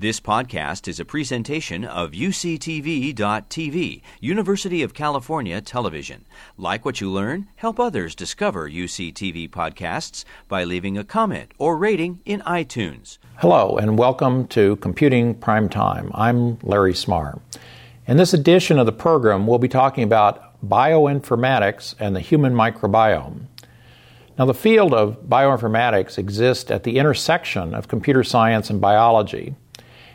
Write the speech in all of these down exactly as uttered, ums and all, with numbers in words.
This podcast is a presentation of U C T V dot T V, University of California Television. Like what you learn? Help others discover U C T V podcasts by leaving a comment or rating in iTunes. Hello, and welcome to Computing Prime Time. I'm Larry Smarr. In this edition of the program, we'll be talking about bioinformatics and the human microbiome. Now, the field of bioinformatics exists at the intersection of computer science and biology.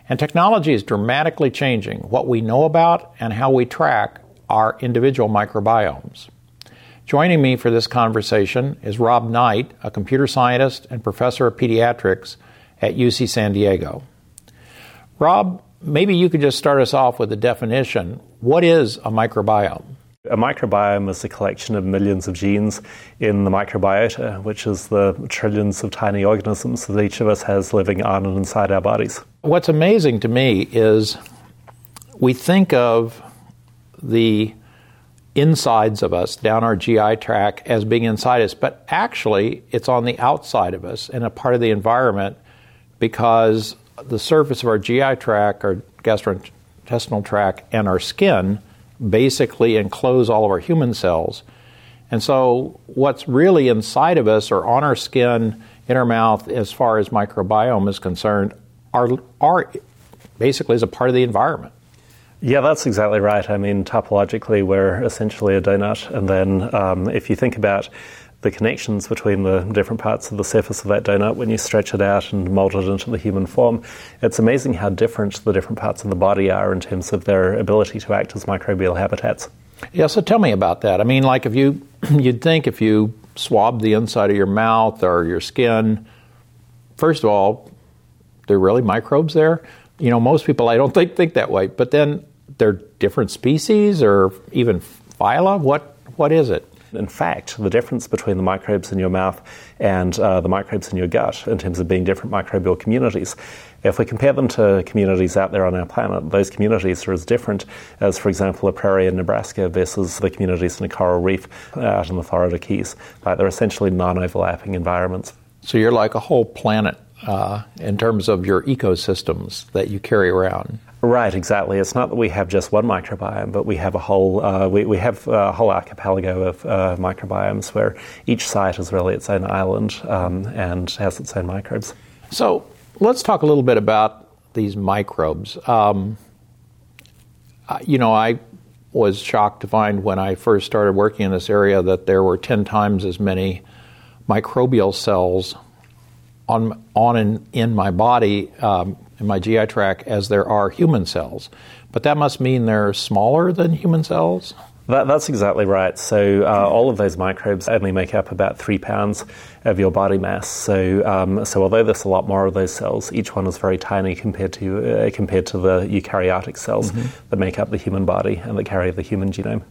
And technology is dramatically changing what we know about and how we track our individual microbiomes. Joining me for this conversation is Rob Knight, a computer scientist and professor of pediatrics at U C San Diego. Rob, maybe you could just start us off with a definition. What is a microbiome? A microbiome is a collection of millions of genes in the microbiota, which is the trillions of tiny organisms that each of us has living on and inside our bodies. What's amazing to me is we think of the insides of us, down our G I tract, as being inside us, but actually it's on the outside of us and a part of the environment, because the surface of our G I tract, our gastrointestinal tract, and our skin basically enclose all of our human cells. And so what's really inside of us or on our skin, in our mouth, as far as microbiome is concerned, are, are basically is a part of the environment. Yeah, that's exactly right. I mean, topologically, we're essentially a donut. And then um, if you think about the connections between the different parts of the surface of that donut, when you stretch it out and mold it into the human form, it's amazing how different the different parts of the body are in terms of their ability to act as microbial habitats. Yeah, so tell me about that. I mean, like if you, you'd think if you swabbed the inside of your mouth or your skin, first of all, there are really microbes there. You know, most people, I don't think, think that way, but then they're different species or even phyla. What, what is it? In fact, the difference between the microbes in your mouth and uh, the microbes in your gut, in terms of being different microbial communities, if we compare them to communities out there on our planet, those communities are as different as, for example, a prairie in Nebraska versus the communities in a coral reef out in the Florida Keys. Like, they're essentially non-overlapping environments. So you're like a whole planet uh, in terms of your ecosystems that you carry around. Right, exactly. It's not that we have just one microbiome, but we have a whole uh, we we have a whole archipelago of uh, microbiomes where each site is really its own island um, and has its own microbes. So let's talk a little bit about these microbes. Um, you know, I was shocked to find when I first started working in this area that there were ten times as many microbial cells on on and in my body. Um, in my G I tract, as there are human cells. But that must mean they're smaller than human cells? That, that's exactly right. So uh, all of those microbes only make up about three pounds of your body mass. So um, so although there's a lot more of those cells, each one is very tiny compared to uh, compared to the eukaryotic cells mm-hmm. that make up the human body and that carry the human genome.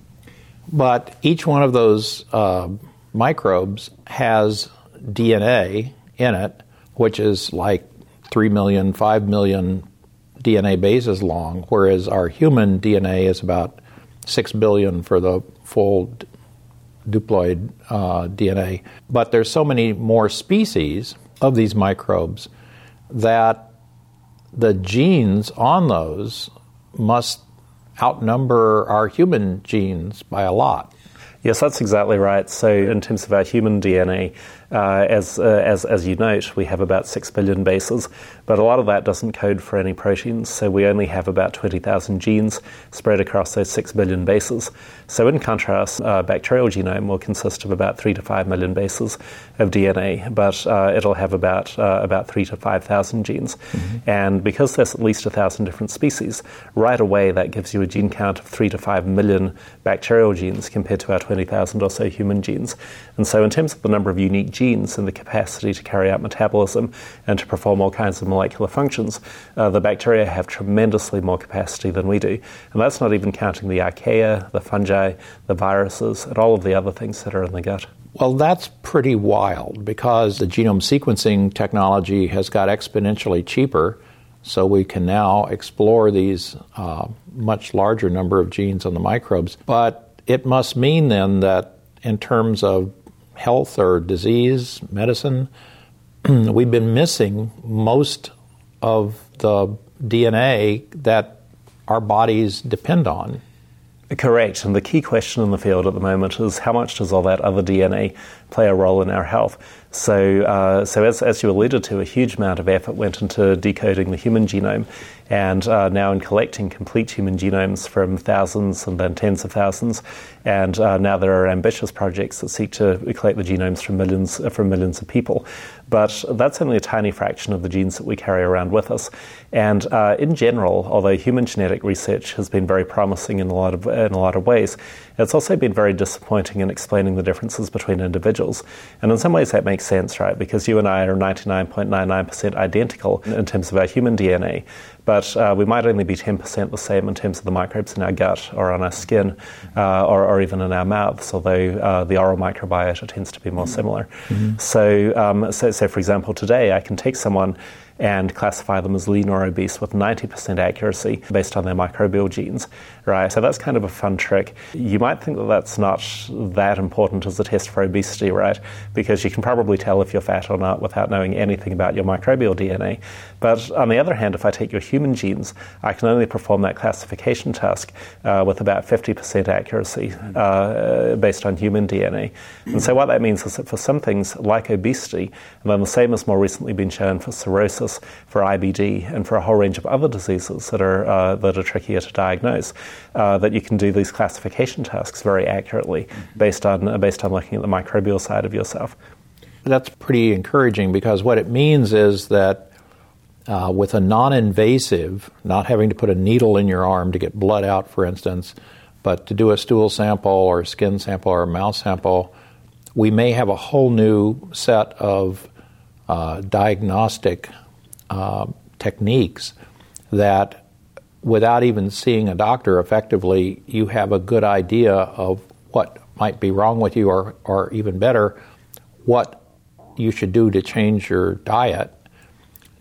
But each one of those uh, microbes has D N A in it, which is like three million, five million D N A bases long, whereas our human D N A is about six billion for the full diploid uh, D N A. But there's so many more species of these microbes that the genes on those must outnumber our human genes by a lot. Yes, that's exactly right. So in terms of our human D N A, uh, as, uh, as as you note, we have about six billion bases, but a lot of that doesn't code for any proteins, so we only have about twenty thousand genes spread across those six billion bases. So in contrast, a bacterial genome will consist of about three to five million bases of D N A, but uh, it'll have about uh, about three to five thousand genes. Mm-hmm. And because there's at least one thousand different species, right away that gives you a gene count of three to five million bacterial genes compared to our twenty thousand or so human genes. And so in terms of the number of unique genes and the capacity to carry out metabolism and to perform all kinds of molecular functions, uh, the bacteria have tremendously more capacity than we do. And that's not even counting the archaea, the fungi, the viruses, and all of the other things that are in the gut. Well, that's pretty wild, because the genome sequencing technology has got exponentially cheaper, so we can now explore these uh, much larger number of genes on the microbes. But it must mean then that in terms of health or disease, medicine, we've been missing most of the D N A that our bodies depend on. Correct. And the key question in the field at the moment is how much does all that other D N A play a role in our health? So uh, so as, as you alluded to, a huge amount of effort went into decoding the human genome, and uh, now in collecting complete human genomes from thousands and then tens of thousands. And uh, now there are ambitious projects that seek to collect the genomes from millions, from millions of people. But that's only a tiny fraction of the genes that we carry around with us. And uh, in general, although human genetic research has been very promising in a lot of in a lot of ways, it's also been very disappointing in explaining the differences between individuals. And in some ways that makes sense, right? Because you and I are ninety-nine point nine nine percent identical in terms of our human D N A, but uh, we might only be ten percent the same in terms of the microbes in our gut or on our skin uh, or, or even in our mouths, although uh, the oral microbiota tends to be more similar. Mm-hmm. So, um, so, so for example, today I can take someone and classify them as lean or obese with ninety percent accuracy based on their microbial genes, right? So that's kind of a fun trick. You might think that that's not that important as a test for obesity, right? Because you can probably tell if you're fat or not without knowing anything about your microbial D N A. But on the other hand, if I take your human genes, I can only perform that classification task uh, with about fifty percent accuracy uh, based on human D N A. And so what that means is that for some things like obesity, and then the same has more recently been shown for cirrhosis, for I B D, and for a whole range of other diseases that are uh, that are trickier to diagnose, uh, that you can do these classification tasks very accurately based on uh, based on looking at the microbial side of yourself. That's pretty encouraging, because what it means is that uh, with a non-invasive, not having to put a needle in your arm to get blood out, for instance, but to do a stool sample or a skin sample or a mouth sample, we may have a whole new set of uh, diagnostic Uh, techniques that, without even seeing a doctor effectively, you have a good idea of what might be wrong with you, or, or even better, what you should do to change your diet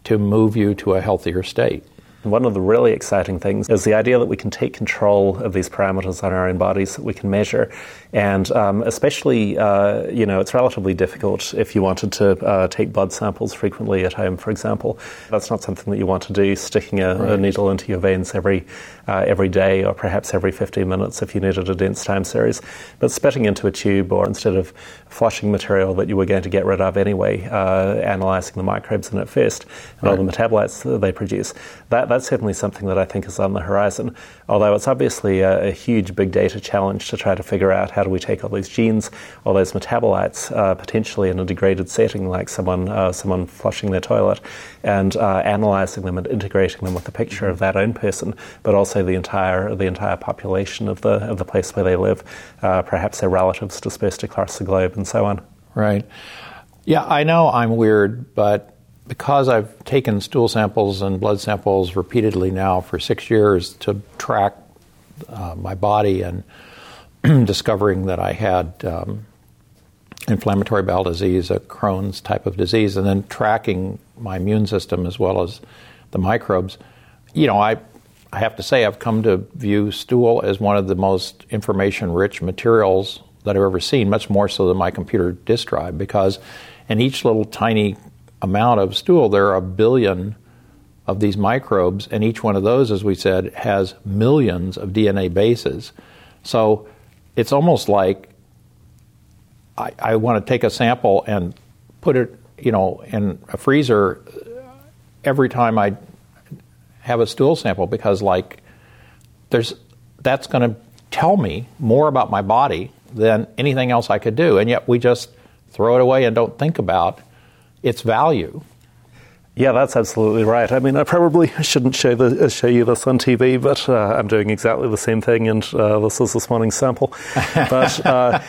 to move you to a healthier state. One of the really exciting things is the idea that we can take control of these parameters on our own bodies that we can measure. And um, especially, uh, you know, it's relatively difficult if you wanted to uh, take blood samples frequently at home, for example. That's not something that you want to do, sticking a, right. a needle into your veins every uh, every day, or perhaps every fifteen minutes if you needed a dense time series. But spitting into a tube, or instead of flushing material that you were going to get rid of anyway, uh, analyzing the microbes in it first and right. all the metabolites that they produce. That That's certainly something that I think is on the horizon, although it's obviously a, a huge big data challenge to try to figure out how do we take all these genes, all those metabolites, uh, potentially in a degraded setting like someone uh, someone flushing their toilet, and uh, analyzing them and integrating them with a picture of that own person, but also the entire the entire population of the of the place where they live, uh, perhaps their relatives dispersed across the globe, and so on. Right. Yeah, I know I'm weird, but because I've taken stool samples and blood samples repeatedly now for six years to track uh, my body, and discovering that I had um, inflammatory bowel disease, a Crohn's type of disease, and then tracking my immune system as well as the microbes, you know, I, I have to say I've come to view stool as one of the most information-rich materials that I've ever seen, much more so than my computer disk drive, because in each little tiny amount of stool, there are a billion of these microbes, and each one of those, as we said, has millions of D N A bases. So it's almost like I, I want to take a sample and put it, you know, in a freezer every time I have a stool sample, because like there's that's going to tell me more about my body than anything else I could do, and yet we just throw it away and don't think about its value. Yeah, that's absolutely right. I mean, I probably shouldn't show, the, show you this on T V, but uh, I'm doing exactly the same thing, and uh, this is this morning's sample. But uh,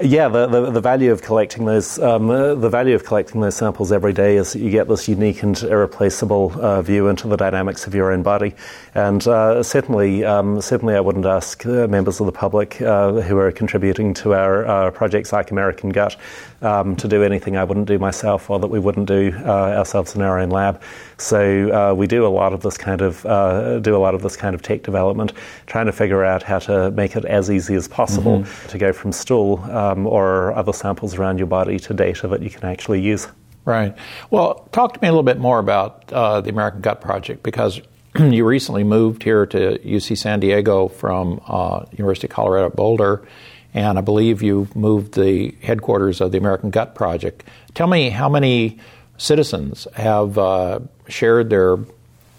yeah, the, the the value of collecting those um, the value of collecting those samples every day is that you get this unique and irreplaceable uh, view into the dynamics of your own body. And uh, certainly, um, certainly, I wouldn't ask uh, members of the public uh, who are contributing to our uh, projects like American Gut um, to do anything I wouldn't do myself, or that we wouldn't do uh, ourselves in our own lab. So uh, we do a lot of this kind of uh, do a lot of this kind of tech development, trying to figure out how to make it as easy as possible mm-hmm. to go from stool um, or other samples around your body to data that you can actually use. Right. Well, talk to me a little bit more about uh, the American Gut Project, because you recently moved here to U C San Diego from uh, University of Colorado at Boulder, and I believe you've moved the headquarters of the American Gut Project. Tell me how many citizens have uh, shared their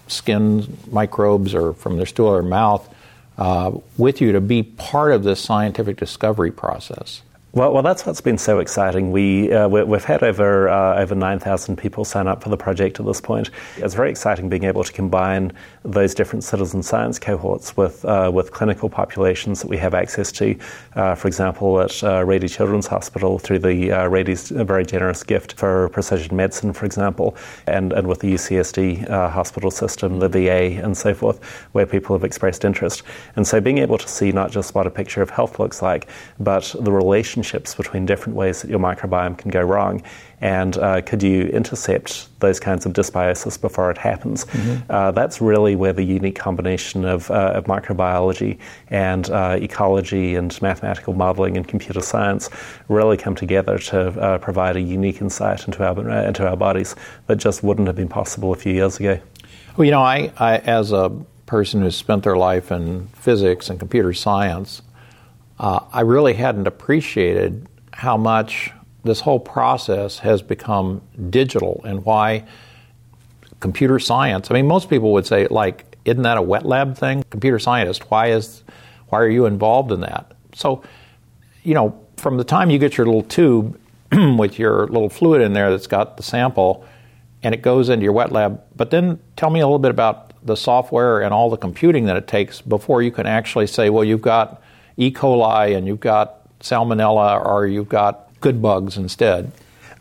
skin microbes or from their stool or mouth uh, with you to be part of this scientific discovery process. Well, well, that's what's been so exciting. We, uh, we we've had over uh, over nine thousand people sign up for the project at this point. It's very exciting being able to combine those different citizen science cohorts with uh, with clinical populations that we have access to. Uh, for example, at uh, Rady Children's Hospital through the uh, Rady's very generous gift for precision medicine, for example, and, and with the U C S D uh, hospital system, the V A, and so forth, where people have expressed interest. And so, being able to see not just what a picture of health looks like, but the relationship between different ways that your microbiome can go wrong, and uh, could you intercept those kinds of dysbiosis before it happens? Mm-hmm. Uh, that's really where the unique combination of, uh, of microbiology and uh, ecology and mathematical modeling and computer science really come together to uh, provide a unique insight into our uh, into our bodies that just wouldn't have been possible a few years ago. Well, you know, I, I as a person who's spent their life in physics and computer science, Uh, I really hadn't appreciated how much this whole process has become digital, and why computer science, I mean, most people would say, like, isn't that a wet lab thing? Computer scientist, why is, why are you involved in that? So, you know, from the time you get your little tube with your little fluid in there that's got the sample, and it goes into your wet lab, but then tell me a little bit about the software and all the computing that it takes before you can actually say, well, you've got E. coli and you've got salmonella or you've got good bugs instead.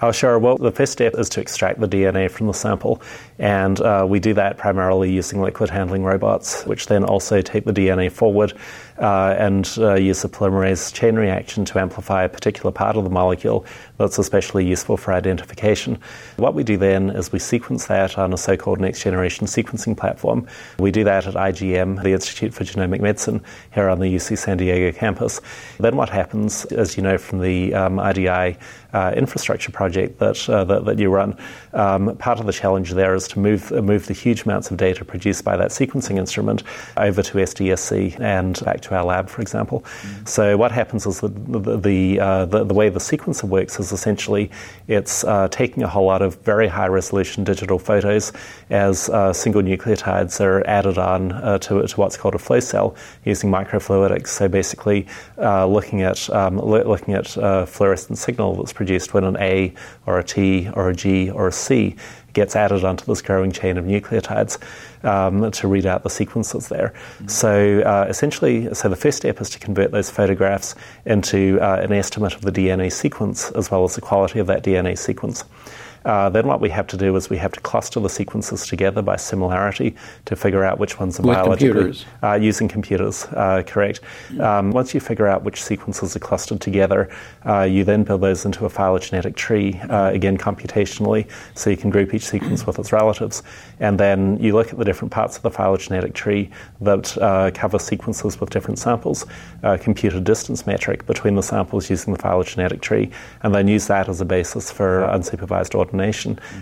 Oh, sure. Well, the first step is to extract the D N A from the sample, and uh, we do that primarily using liquid handling robots, which then also take the D N A forward uh, and uh, use the polymerase chain reaction to amplify a particular part of the molecule that's especially useful for identification. What we do then is we sequence that on a so-called next-generation sequencing platform. We do that at I G M, the Institute for Genomic Medicine, here on the U C San Diego campus. Then what happens, as you know from the um, I D I uh, infrastructure project, That, uh, that that you run. Um, part of the challenge there is to move uh, move the huge amounts of data produced by that sequencing instrument over to S D S C and back to our lab, for example. Mm-hmm. So what happens is that the the, uh, the the way the sequencer works is essentially it's uh, taking a whole lot of very high resolution digital photos as uh, single nucleotides are added on uh, to to what's called a flow cell using microfluidics. So basically, uh, looking at um, lo- looking at uh, fluorescent signal that's produced when an A or a T or a G or a C gets added onto this growing chain of nucleotides um, to read out the sequence that's there. Mm-hmm. So uh, essentially, so the first step is to convert those photographs into uh, an estimate of the D N A sequence as well as the quality of that D N A sequence. Uh, then what we have to do is we have to cluster the sequences together by similarity to figure out which ones are With biologically... computers. Uh, using computers, uh, correct. Um, once you figure out which sequences are clustered together, uh, you then build those into a phylogenetic tree, uh, again computationally, so you can group each sequence with its relatives. And then you look at the different parts of the phylogenetic tree that uh, cover sequences with different samples, uh, compute a distance metric between the samples using the phylogenetic tree, and then use that as a basis for unsupervised ordination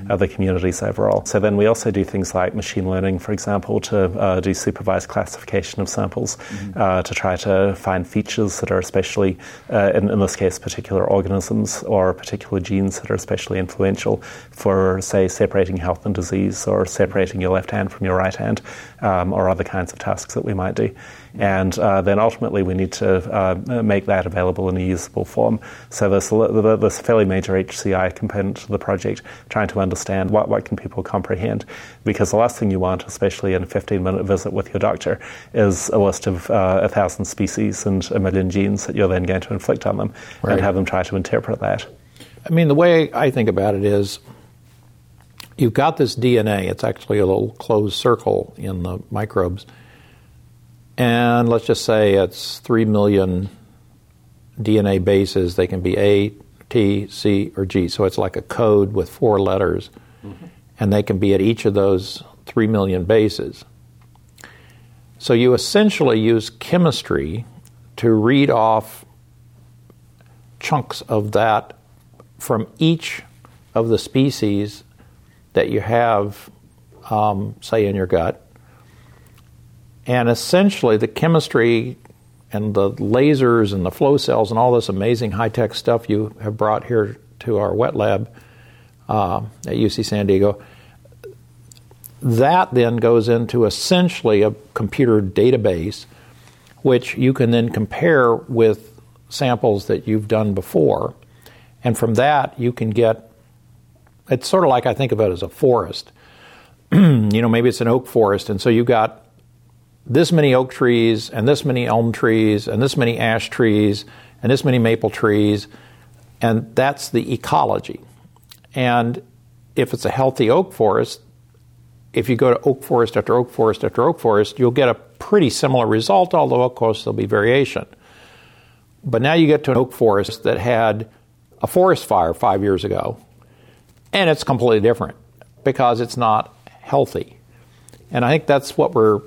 of the communities overall. So then we also do things like machine learning, for example, to uh, do supervised classification of samples, mm-hmm. uh, to try to find features that are especially, uh, in, in this case, particular organisms or particular genes that are especially influential for, say, separating health and disease or separating your left hand from your right hand, um, or other kinds of tasks that we might do. And uh, then ultimately we need to uh, make that available in a usable form. So there's this fairly major H C I component to the project, trying to understand what, what can people comprehend. Because the last thing you want, especially in a fifteen-minute visit with your doctor, is a list of uh, a thousand species and a million genes that you're then going to inflict on them right. and have them try to interpret that. I mean, the way I think about it is you've got this D N A. It's actually a little closed circle in the microbes. And let's just say it's three million D N A bases. They can be A, T, C, or G. So it's like a code with four letters. Mm-hmm. And they can be at each of those three million bases. So you essentially use chemistry to read off chunks of that from each of the species that you have, um, say, in your gut. And essentially, the chemistry and the lasers and the flow cells and all this amazing high-tech stuff you have brought here to our wet lab uh, at U C San Diego, that then goes into essentially a computer database, which you can then compare with samples that you've done before. And from that, you can get, it's sort of like I think of it as a forest. You know, maybe it's an oak forest, and so you've got this many oak trees, and this many elm trees, and this many ash trees, and this many maple trees, and that's the ecology. And if it's a healthy oak forest, if you go to oak forest after oak forest after oak forest, you'll get a pretty similar result, although, of course, there'll be variation. But now you get to an oak forest that had a forest fire five years ago, and it's completely different because it's not healthy. And I think that's what we're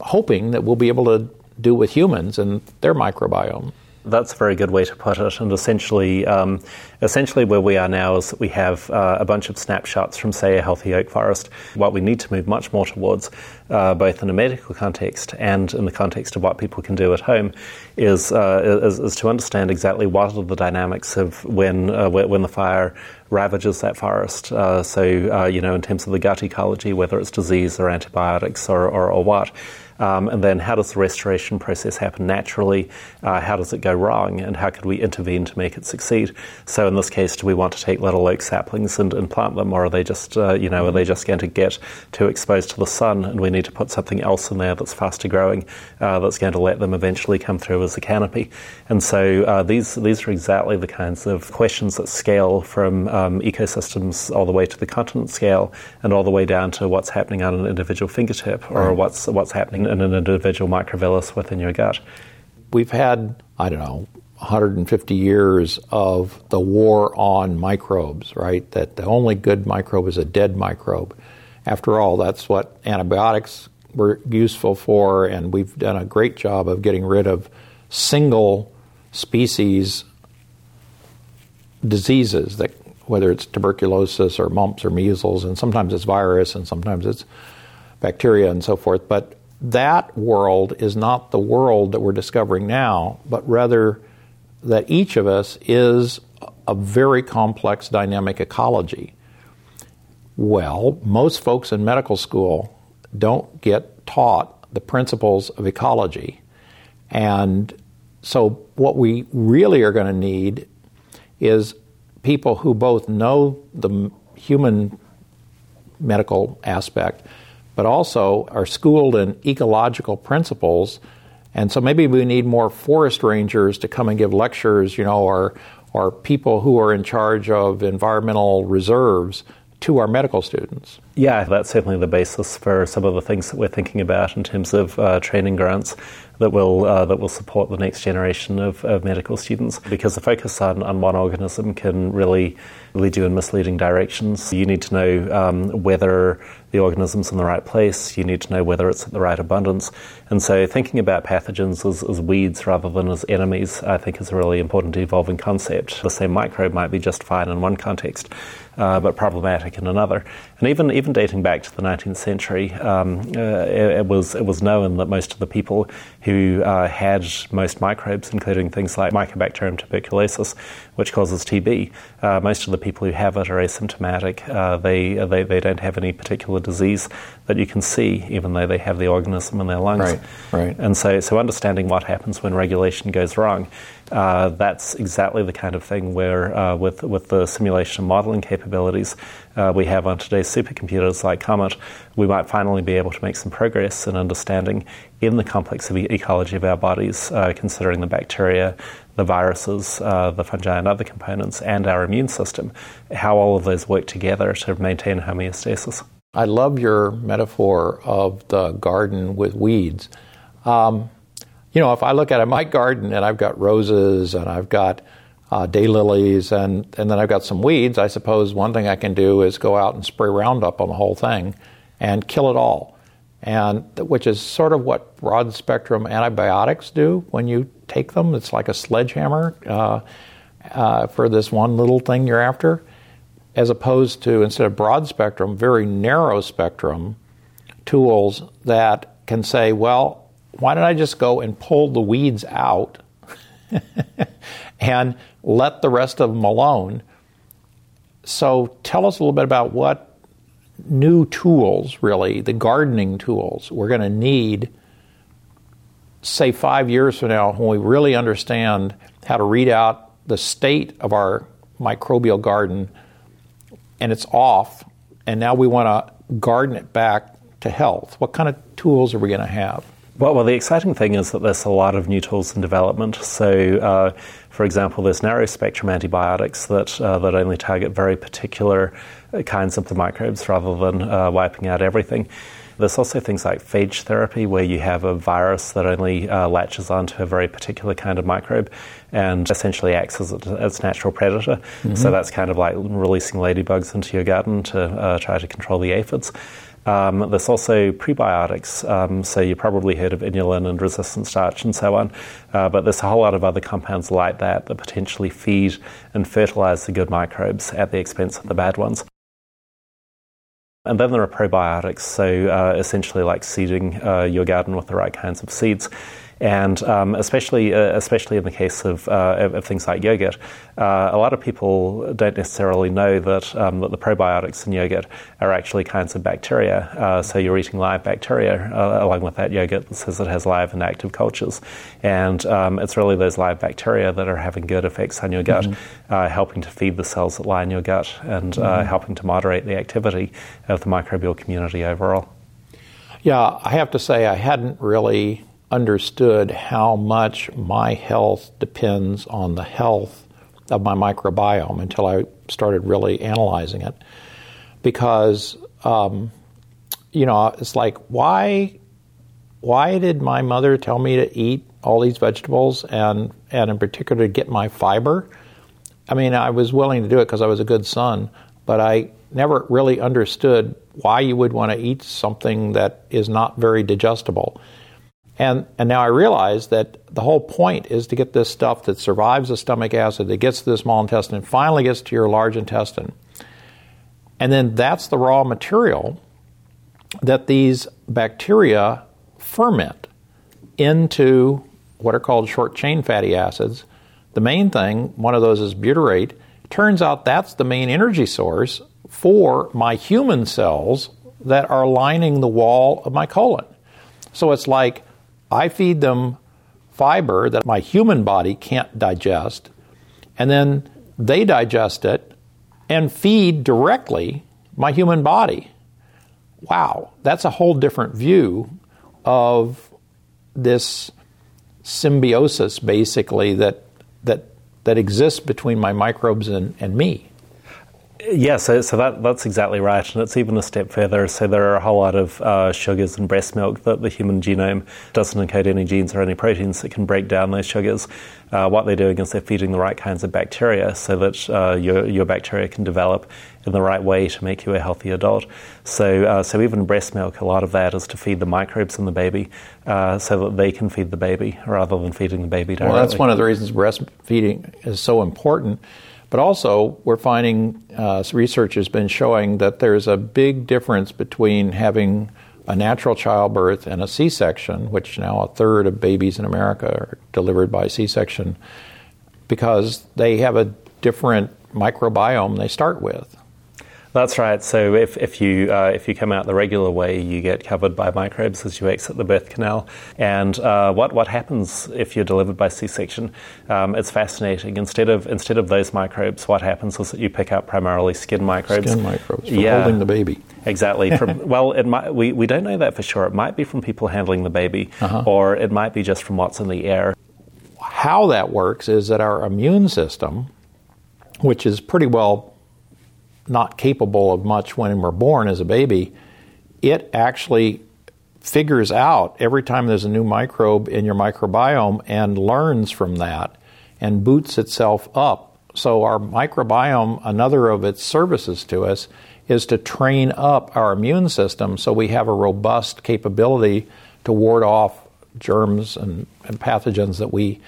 hoping that we'll be able to do with humans and their microbiome. That's a very good way to put it. And essentially, um, essentially where we are now is that we have uh, a bunch of snapshots from, say, a healthy oak forest. What we need to move much more towards, uh, both in a medical context and in the context of what people can do at home, is uh, is, is to understand exactly what are the dynamics of when uh, when the fire ravages that forest. Uh, so, uh, you know, in terms of the gut ecology, whether it's disease or antibiotics or or, or what. Um, and then how does the restoration process happen naturally? Uh, how does it go wrong? And how could we intervene to make it succeed? So in this case, do we want to take little oak saplings and, and plant them, or are they just, uh, you know, are they just going to get too exposed to the sun, and we need to put something else in there that's faster growing, uh, that's going to let them eventually come through as a canopy? And so uh, these these are exactly the kinds of questions that scale from um, ecosystems all the way to the continent scale, and all the way down to what's happening on an individual fingertip, or right. what's what's happening in an individual microvillus within your gut. We've had, I don't know, one hundred fifty years of the war on microbes, right? That the only good microbe is a dead microbe. After all, that's what antibiotics were useful for, and we've done a great job of getting rid of single species diseases, that whether it's tuberculosis or mumps or measles, and sometimes it's virus and sometimes it's bacteria and so forth. But that world is not the world that we're discovering now, but rather that each of us is a very complex dynamic ecology. Well, most folks in medical school don't get taught the principles of ecology. And so what we really are going to need is people who both know the human medical aspect but also are schooled in ecological principles. And so maybe we need more forest rangers to come and give lectures, you know, or or people who are in charge of environmental reserves to our medical students. Yeah, that's certainly the basis for some of the things that we're thinking about in terms of uh, training grants that will uh, that will support the next generation of, of medical students, because the focus on, on one organism can really lead you in misleading directions. You need to know um, whether the organism's in the right place. You need to know whether it's at the right abundance. And so thinking about pathogens as, as weeds rather than as enemies, I think, is a really important evolving concept. The same microbe might be just fine in one context, uh, but problematic in another. And even even dating back to the nineteenth century, um, uh, it, it was it was known that most of the people who uh, had most microbes, including things like Mycobacterium tuberculosis, which causes T B. Uh, most of the people who have it are asymptomatic. Uh, they, they they don't have any particular disease that you can see, even though they have the organism in their lungs. Right, right. And so, so understanding what happens when regulation goes wrong, uh, that's exactly the kind of thing where, uh, with with the simulation and modeling capabilities uh, we have on today's supercomputers like Comet, we might finally be able to make some progress in understanding in the complex of the ecology of our bodies, uh, considering the bacteria, the viruses, uh, the fungi and other components, and our immune system, how all of those work together to maintain homeostasis. I love your metaphor of the garden with weeds. Um, you know, if I look at my garden and I've got roses and I've got uh, daylilies and, and then I've got some weeds, I suppose one thing I can do is go out and spray Roundup on the whole thing and kill it all, and which is sort of what broad-spectrum antibiotics do when you take them. It's like a sledgehammer uh, uh, for this one little thing you're after. as opposed to, instead of broad spectrum, very narrow spectrum tools that can say, well, why don't I just go and pull the weeds out and let the rest of them alone? So tell us a little bit about what new tools, really, the gardening tools, we're going to need, say, five years from now, when we really understand how to read out the state of our microbial garden, and it's off, and now we want to garden it back to health. What kind of tools are we going to have? Well, well, the exciting thing is that there's a lot of new tools in development. So, uh, for example, there's narrow-spectrum antibiotics that uh, that only target very particular kinds of the microbes rather than uh, wiping out everything. There's also things like phage therapy, where you have a virus that only uh, latches onto a very particular kind of microbe and essentially acts as its natural predator. Mm-hmm. So that's kind of like releasing ladybugs into your garden to uh, try to control the aphids. Um, there's also prebiotics, um, so you probably heard of inulin and resistant starch and so on, uh, but there's a whole lot of other compounds like that that potentially feed and fertilize the good microbes at the expense of the bad ones. And then there are probiotics, so uh, essentially like seeding uh, your garden with the right kinds of seeds. And um, especially uh, especially in the case of, uh, of things like yogurt, uh, a lot of people don't necessarily know that, um, that the probiotics in yogurt are actually kinds of bacteria. Uh, so you're eating live bacteria uh, along with that yogurt that says it has live and active cultures. And um, it's really those live bacteria that are having good effects on your gut, mm-hmm. uh, helping to feed the cells that line your gut and mm-hmm. uh, helping to moderate the activity of the microbial community overall. Yeah, I have to say I hadn't really understood how much my health depends on the health of my microbiome until I started really analyzing it. Because, um, you know, it's like, why why did my mother tell me to eat all these vegetables and, and in particular to get my fiber? I mean, I was willing to do it because I was a good son, but I never really understood why you would want to eat something that is not very digestible. And and now I realize that the whole point is to get this stuff that survives the stomach acid, that gets to the small intestine, finally gets to your large intestine. And then that's the raw material that these bacteria ferment into what are called short-chain fatty acids. The main thing, one of those is butyrate. Turns out that's the main energy source for my human cells that are lining the wall of my colon. So it's like, I feed them fiber that my human body can't digest, and then they digest it and feed directly my human body. Wow, that's a whole different view of this symbiosis, basically, that that that exists between my microbes and, and me. Yeah, so, so that, that's exactly right, and it's even a step further. So there are a whole lot of uh, sugars in breast milk that the human genome doesn't encode any genes or any proteins that can break down those sugars. Uh, what they're doing is they're feeding the right kinds of bacteria so that uh, your, your bacteria can develop in the right way to make you a healthy adult. So uh, so even breast milk, a lot of that is to feed the microbes in the baby uh, so that they can feed the baby rather than feeding the baby directly. Well, that's one of the reasons breastfeeding is so important. But also, we're finding, uh, research has been showing that there's a big difference between having a natural childbirth and a C-section, which now a third of babies in America are delivered by C-section, because they have a different microbiome they start with. That's right. So if, if you uh, if you come out the regular way, you get covered by microbes as you exit the birth canal. And uh, what what happens if you're delivered by C-section? Um, it's fascinating. Instead of instead of those microbes, what happens is that you pick up primarily skin microbes. Skin microbes. For yeah. Holding the baby. Exactly. From, well, it might, we, we don't know that for sure. It might be from people handling the baby, uh-huh. or it might be just from what's in the air. How that works is that our immune system, which is pretty well not capable of much when we're born as a baby, it actually figures out every time there's a new microbe in your microbiome and learns from that and boots itself up. So our microbiome, another of its services to us, is to train up our immune system so we have a robust capability to ward off germs and, and pathogens that we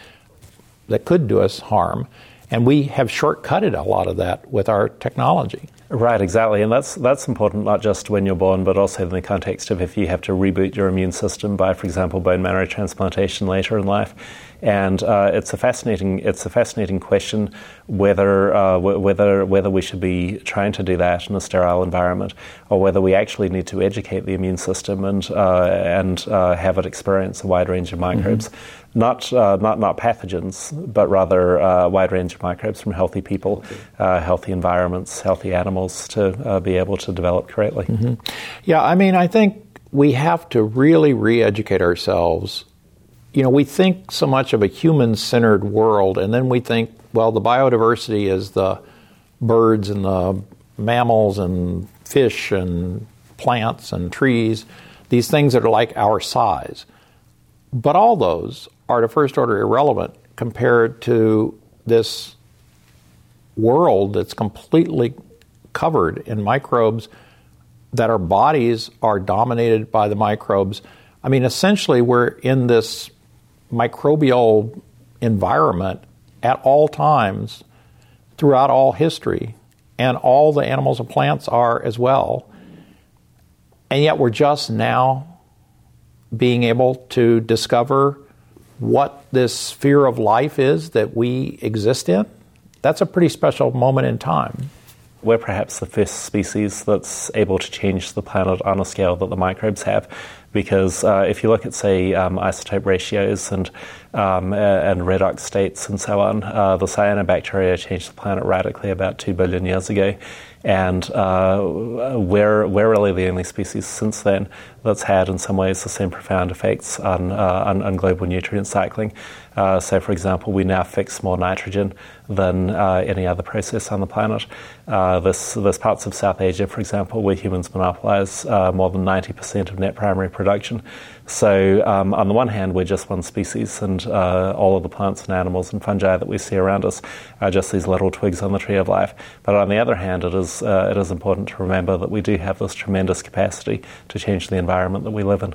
that could do us harm. And we have shortcutted a lot of that with our technology. Right, exactly. And that's that's important not just when you're born, but also in the context of if you have to reboot your immune system by, for example, bone marrow transplantation later in life. And uh, it's a fascinating it's a fascinating question whether uh, w- whether whether we should be trying to do that in a sterile environment, or whether we actually need to educate the immune system and uh, and uh, have it experience a wide range of microbes, mm-hmm. not uh, not not pathogens, but rather a uh, wide range of microbes from healthy people, uh, healthy environments, healthy animals to uh, be able to develop correctly. Mm-hmm. Yeah, I mean, I think we have to really re-educate ourselves. You know, we think so much of a human-centered world, and then we think, well, the biodiversity is the birds and the mammals and fish and plants and trees, these things that are like our size. But all those are, to first order, irrelevant compared to this world that's completely covered in microbes, that our bodies are dominated by the microbes. I mean, essentially, we're in this microbial environment at all times throughout all history, and all the animals and plants are as well. And yet we're just now being able to discover what this sphere of life is that we exist in. That's a pretty special moment in time. We're perhaps the first species that's able to change the planet on a scale that the microbes have. Because uh, if you look at, say, um, isotope ratios and um, and redox states and so on, uh, the cyanobacteria changed the planet radically about two billion years ago, and uh, we're we're really the only species since then that's had, in some ways, the same profound effects on uh, on, on global nutrient cycling. Uh, so, for example, we now fix more nitrogen than uh, any other process on the planet. Uh, this there's parts of South Asia, for example, where humans monopolize uh, more than ninety percent of net primary production. So um, on the one hand, we're just one species, and uh, all of the plants and animals and fungi that we see around us are just these little twigs on the tree of life. But on the other hand, it is uh, it is important to remember that we do have this tremendous capacity to change the environment that we live in.